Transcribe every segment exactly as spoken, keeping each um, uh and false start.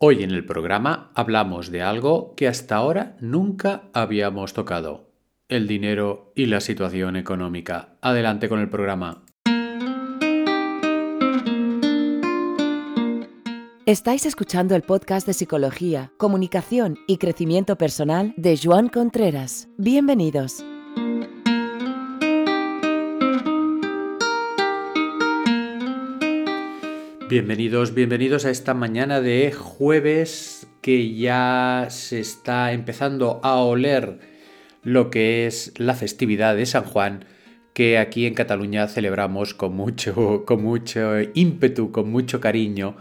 Hoy en el programa hablamos de algo que hasta ahora nunca habíamos tocado: el dinero y la situación económica. Adelante con el programa. Estáis escuchando el podcast de Psicología, Comunicación y Crecimiento Personal de Joan Contreras. Bienvenidos. Bienvenidos, bienvenidos a esta mañana de jueves que ya se está empezando a oler lo que es la festividad de San Juan, que aquí en Cataluña celebramos con mucho, con mucho ímpetu, con mucho cariño,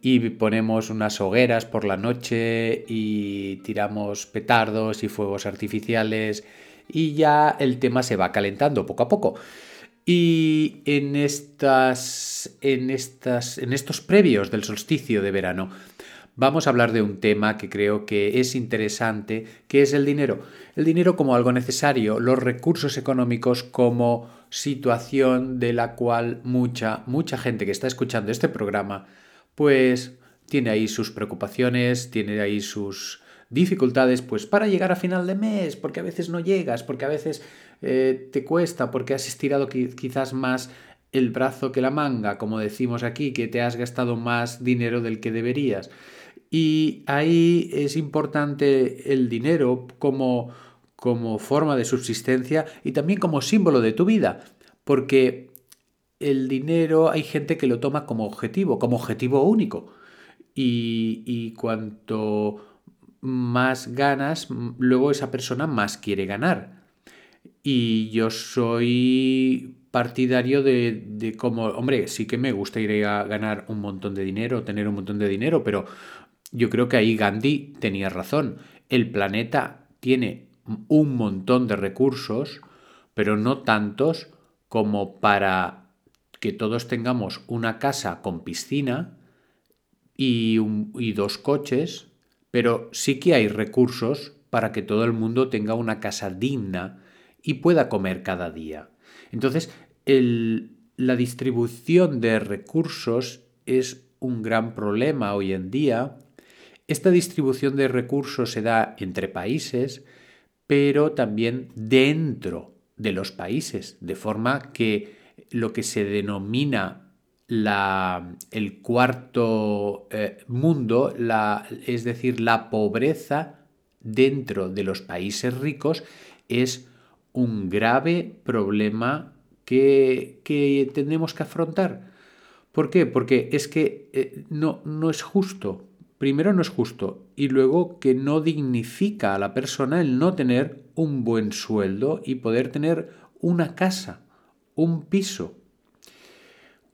y ponemos unas hogueras por la noche y tiramos petardos y fuegos artificiales y ya el tema se va calentando poco a poco. Y en estas, en estas, en estos previos del solsticio de verano vamos a hablar de un tema que creo que es interesante, que es el dinero. El dinero como algo necesario, los recursos económicos como situación de la cual mucha, mucha gente que está escuchando este programa pues tiene ahí sus preocupaciones, tiene ahí sus dificultades pues para llegar a final de mes, porque a veces no llegas, porque a veces Eh, te cuesta, porque has estirado quizás más el brazo que la manga, como decimos aquí, que te has gastado más dinero del que deberías. Y ahí es importante el dinero como, como forma de subsistencia y también como símbolo de tu vida, porque el dinero hay gente que lo toma como objetivo, como objetivo único, y, y cuanto más ganas, luego esa persona más quiere ganar. Y yo soy partidario de, de como, hombre, sí que me gusta ir a ganar un montón de dinero, tener un montón de dinero, pero yo creo que ahí Gandhi tenía razón. El planeta tiene un montón de recursos, pero no tantos como para que todos tengamos una casa con piscina y, un, y dos coches, pero sí que hay recursos para que todo el mundo tenga una casa digna y pueda comer cada día. Entonces, el, la distribución de recursos es un gran problema hoy en día. Esta distribución de recursos se da entre países, pero también dentro de los países, de forma que lo que se denomina la, el cuarto eh, mundo, la, es decir, la pobreza dentro de los países ricos, es un grave problema que, que tenemos que afrontar. ¿Por qué? Porque es que eh, no, no es justo. Primero no es justo y luego que no dignifica a la persona el no tener un buen sueldo y poder tener una casa, un piso.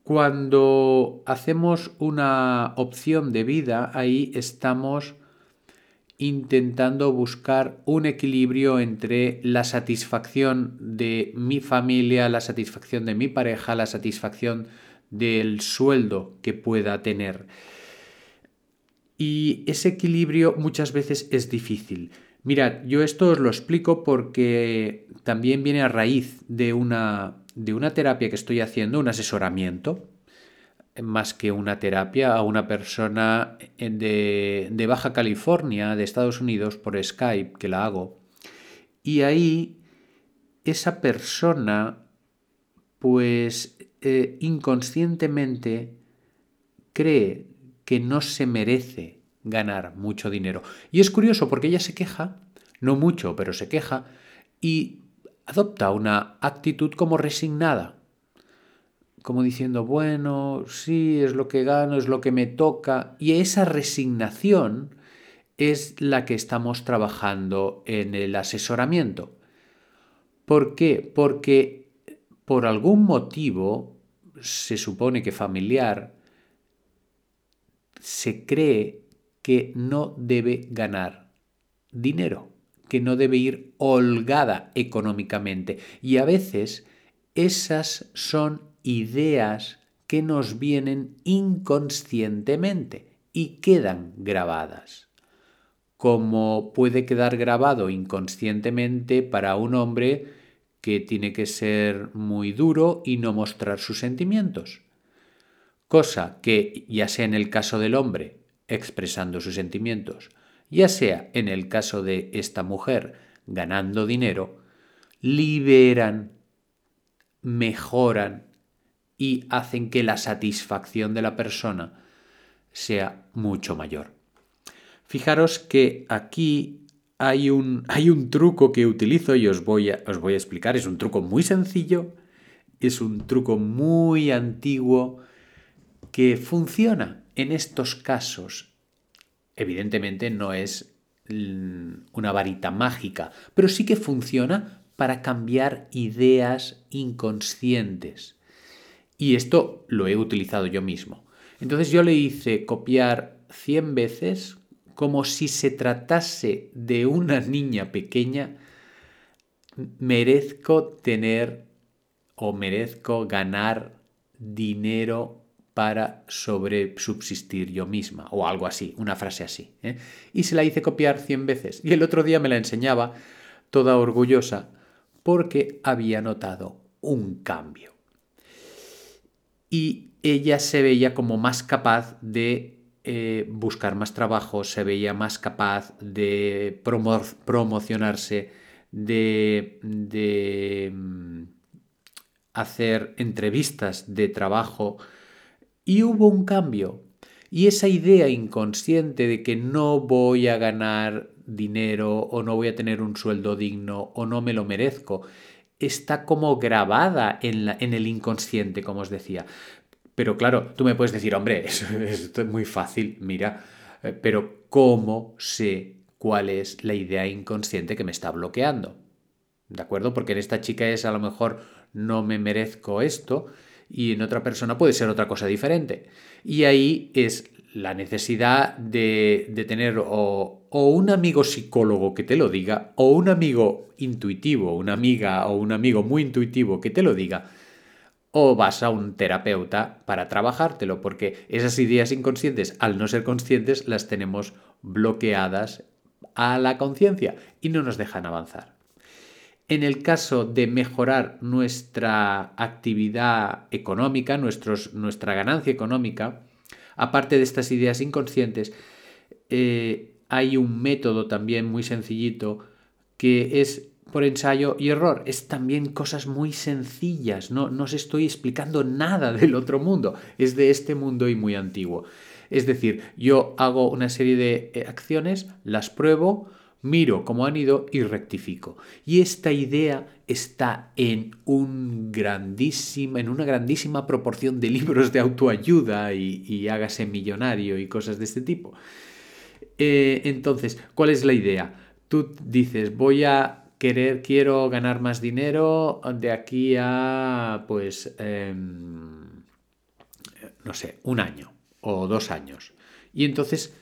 Cuando hacemos una opción de vida, ahí estamos intentando buscar un equilibrio entre la satisfacción de mi familia, la satisfacción de mi pareja, la satisfacción del sueldo que pueda tener. Y ese equilibrio muchas veces es difícil. Mirad, yo esto os lo explico porque también viene a raíz de una, de una terapia que estoy haciendo, un asesoramiento, más que una terapia, a una persona de, de Baja California, de Estados Unidos, por Skype, que la hago. Y ahí esa persona, pues eh, inconscientemente cree que no se merece ganar mucho dinero. Y es curioso porque ella se queja, no mucho, pero se queja, y adopta una actitud como resignada, como diciendo, bueno, sí, es lo que gano, es lo que me toca. Y esa resignación es la que estamos trabajando en el asesoramiento. ¿Por qué? Porque por algún motivo, se supone que familiar, se cree que no debe ganar dinero, que no debe ir holgada económicamente. Y a veces esas son ideas que nos vienen inconscientemente y quedan grabadas. Como puede quedar grabado inconscientemente para un hombre que tiene que ser muy duro y no mostrar sus sentimientos. Cosa que, ya sea en el caso del hombre, expresando sus sentimientos, ya sea en el caso de esta mujer ganando dinero, liberan, mejoran y hacen que la satisfacción de la persona sea mucho mayor. Fijaros que aquí hay un, hay un truco que utilizo y os voy, a, os voy a explicar. Es un truco muy sencillo, es un truco muy antiguo que funciona en estos casos. Evidentemente no es una varita mágica, pero sí que funciona para cambiar ideas inconscientes. Y esto lo he utilizado yo mismo. Entonces yo le hice copiar cien veces como si se tratase de una niña pequeña. Merezco tener o merezco ganar dinero para sobre subsistir yo misma, o algo así, una frase así, ¿eh? Y se la hice copiar cien veces. Y el otro día me la enseñaba, toda orgullosa, porque había notado un cambio. Y ella se veía como más capaz de eh, buscar más trabajo, se veía más capaz de promo- promocionarse, de... de mm, hacer entrevistas de trabajo. Y hubo un cambio, y esa idea inconsciente de que no voy a ganar dinero o no voy a tener un sueldo digno o no me lo merezco, está como grabada en, la, en el inconsciente, como os decía. Pero claro, tú me puedes decir, hombre, eso, esto es muy fácil, mira, pero ¿cómo sé cuál es la idea inconsciente que me está bloqueando? ¿De acuerdo? Porque en esta chica es, a lo mejor, no me merezco esto, y en otra persona puede ser otra cosa diferente. Y ahí es la necesidad de, de tener o, o un amigo psicólogo que te lo diga, o un amigo intuitivo, una amiga o un amigo muy intuitivo que te lo diga, o vas a un terapeuta para trabajártelo, porque esas ideas inconscientes, al no ser conscientes, las tenemos bloqueadas a la conciencia y no nos dejan avanzar. En el caso de mejorar nuestra actividad económica, nuestros, nuestra ganancia económica, aparte de estas ideas inconscientes, eh, hay un método también muy sencillito que es por ensayo y error. Es también cosas muy sencillas, no, no os estoy explicando nada del otro mundo, es de este mundo y muy antiguo. Es decir, yo hago una serie de acciones, las pruebo, miro cómo han ido y rectifico. Y esta idea está en, un grandísima, en una grandísima proporción de libros de autoayuda y, y hágase millonario y cosas de este tipo. Eh, entonces, ¿cuál es la idea? Tú dices, voy a querer, quiero ganar más dinero de aquí a, pues, eh, no sé, un año o dos años. Y entonces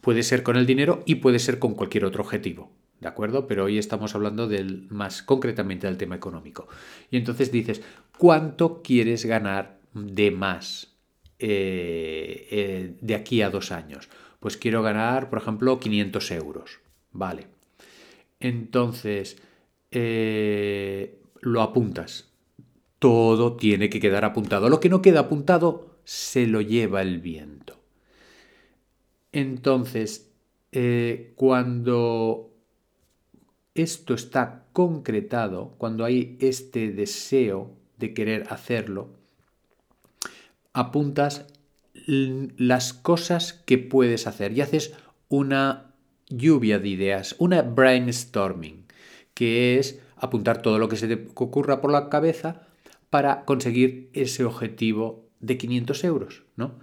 puede ser con el dinero y puede ser con cualquier otro objetivo, ¿de acuerdo? Pero hoy estamos hablando del, más concretamente del tema económico. Y entonces dices, ¿cuánto quieres ganar de más eh, eh, de aquí a dos años? Pues quiero ganar, por ejemplo, quinientos euros, ¿vale? Entonces, eh, lo apuntas. Todo tiene que quedar apuntado. Lo que no queda apuntado se lo lleva el viento. Entonces, eh, cuando esto está concretado, cuando hay este deseo de querer hacerlo, apuntas las cosas que puedes hacer y haces una lluvia de ideas, una brainstorming, que es apuntar todo lo que se te ocurra por la cabeza para conseguir ese objetivo de quinientos euros, ¿no?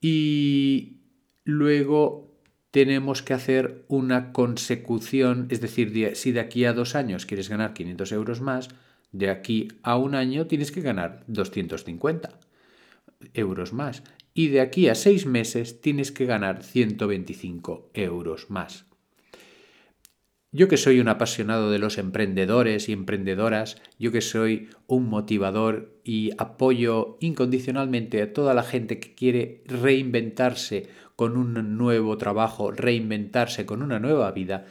Y luego tenemos que hacer una consecución, es decir, si de aquí a dos años quieres ganar quinientos euros más, de aquí a un año tienes que ganar doscientos cincuenta euros más. Y de aquí a seis meses tienes que ganar ciento veinticinco euros más. Yo que soy un apasionado de los emprendedores y emprendedoras, yo que soy un motivador y apoyo incondicionalmente a toda la gente que quiere reinventarse con un nuevo trabajo, reinventarse con una nueva vida,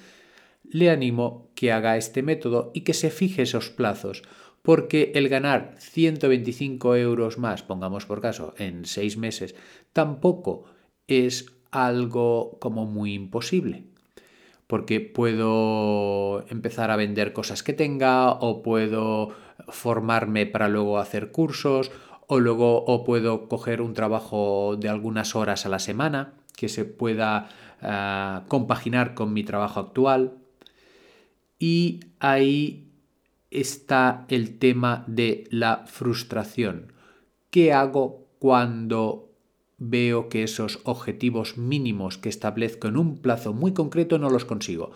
le animo que haga este método y que se fije esos plazos, porque el ganar ciento veinticinco euros más, pongamos por caso, en seis meses, tampoco es algo como muy imposible, porque puedo empezar a vender cosas que tenga, o puedo formarme para luego hacer cursos, o luego o puedo coger un trabajo de algunas horas a la semana que se pueda uh, compaginar con mi trabajo actual. Y ahí está el tema de la frustración. ¿Qué hago cuando veo que esos objetivos mínimos que establezco en un plazo muy concreto no los consigo?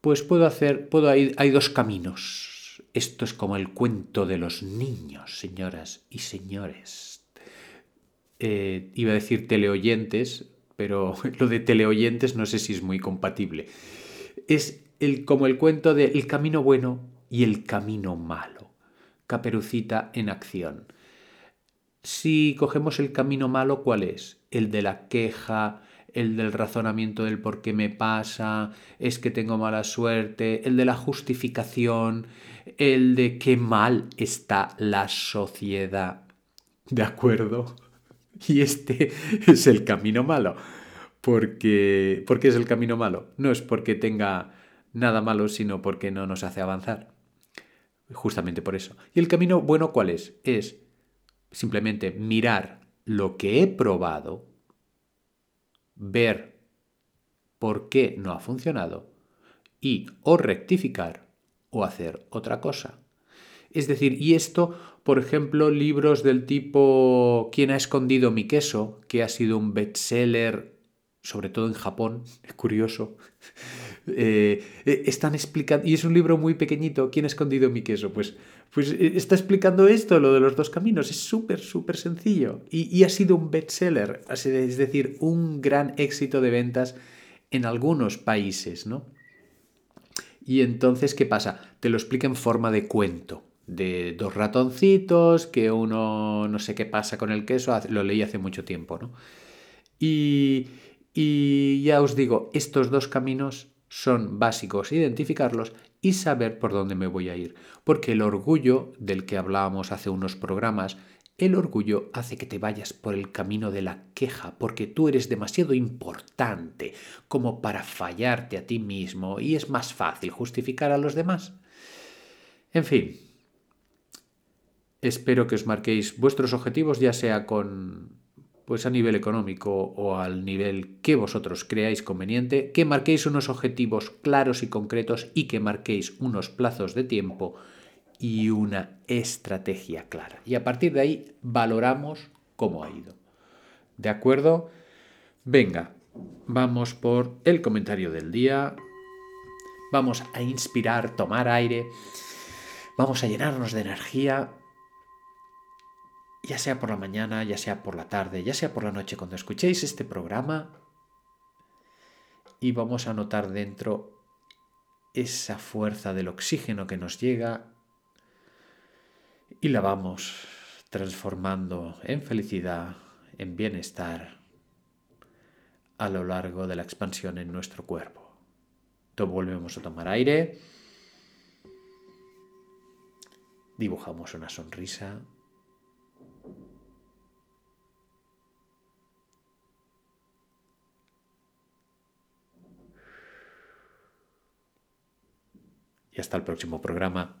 Pues puedo hacer, puedo, hay, hay dos caminos. Esto es como el cuento de los niños, señoras y señores. Eh, iba a decir teleoyentes, pero lo de teleoyentes no sé si es muy compatible. Es el, como el cuento del de camino bueno y el camino malo. Caperucita en acción. Si cogemos el camino malo, ¿cuál es? El de la queja, el del razonamiento del por qué me pasa, es que tengo mala suerte, el de la justificación, el de qué mal está la sociedad. ¿De acuerdo? Y este es el camino malo. ¿Por qué? ¿Por qué es el camino malo? No es porque tenga nada malo, sino porque no nos hace avanzar. Justamente por eso. ¿Y el camino bueno cuál es? Es simplemente mirar lo que he probado, ver por qué no ha funcionado y o rectificar o hacer otra cosa. Es decir, y esto, por ejemplo, libros del tipo ¿Quién ha escondido mi queso?, que ha sido un bestseller, sobre todo en Japón, es curioso. Eh, están explicando, y es un libro muy pequeñito, ¿Quién ha escondido mi queso? Pues, pues está explicando esto, lo de los dos caminos, es súper, súper sencillo y, y ha sido un bestseller, es decir, un gran éxito de ventas en algunos países, ¿no? Y entonces, ¿qué pasa? Te lo explica en forma de cuento, de dos ratoncitos, que uno no sé qué pasa con el queso, lo leí hace mucho tiempo, ¿no? Y, y ya os digo, estos dos caminos son básicos, identificarlos y saber por dónde me voy a ir. Porque el orgullo, del que hablábamos hace unos programas, el orgullo hace que te vayas por el camino de la queja, porque tú eres demasiado importante como para fallarte a ti mismo y es más fácil justificar a los demás. En fin, espero que os marquéis vuestros objetivos, ya sea con... pues a nivel económico o al nivel que vosotros creáis conveniente, que marquéis unos objetivos claros y concretos y que marquéis unos plazos de tiempo y una estrategia clara. Y a partir de ahí valoramos cómo ha ido. ¿De acuerdo? Venga, vamos por el comentario del día. Vamos a inspirar, tomar aire. Vamos a llenarnos de energía. Ya sea por la mañana, ya sea por la tarde, ya sea por la noche, cuando escuchéis este programa, y vamos a notar dentro esa fuerza del oxígeno que nos llega y la vamos transformando en felicidad, en bienestar a lo largo de la expansión en nuestro cuerpo. Entonces volvemos a tomar aire, dibujamos una sonrisa. Y hasta el próximo programa.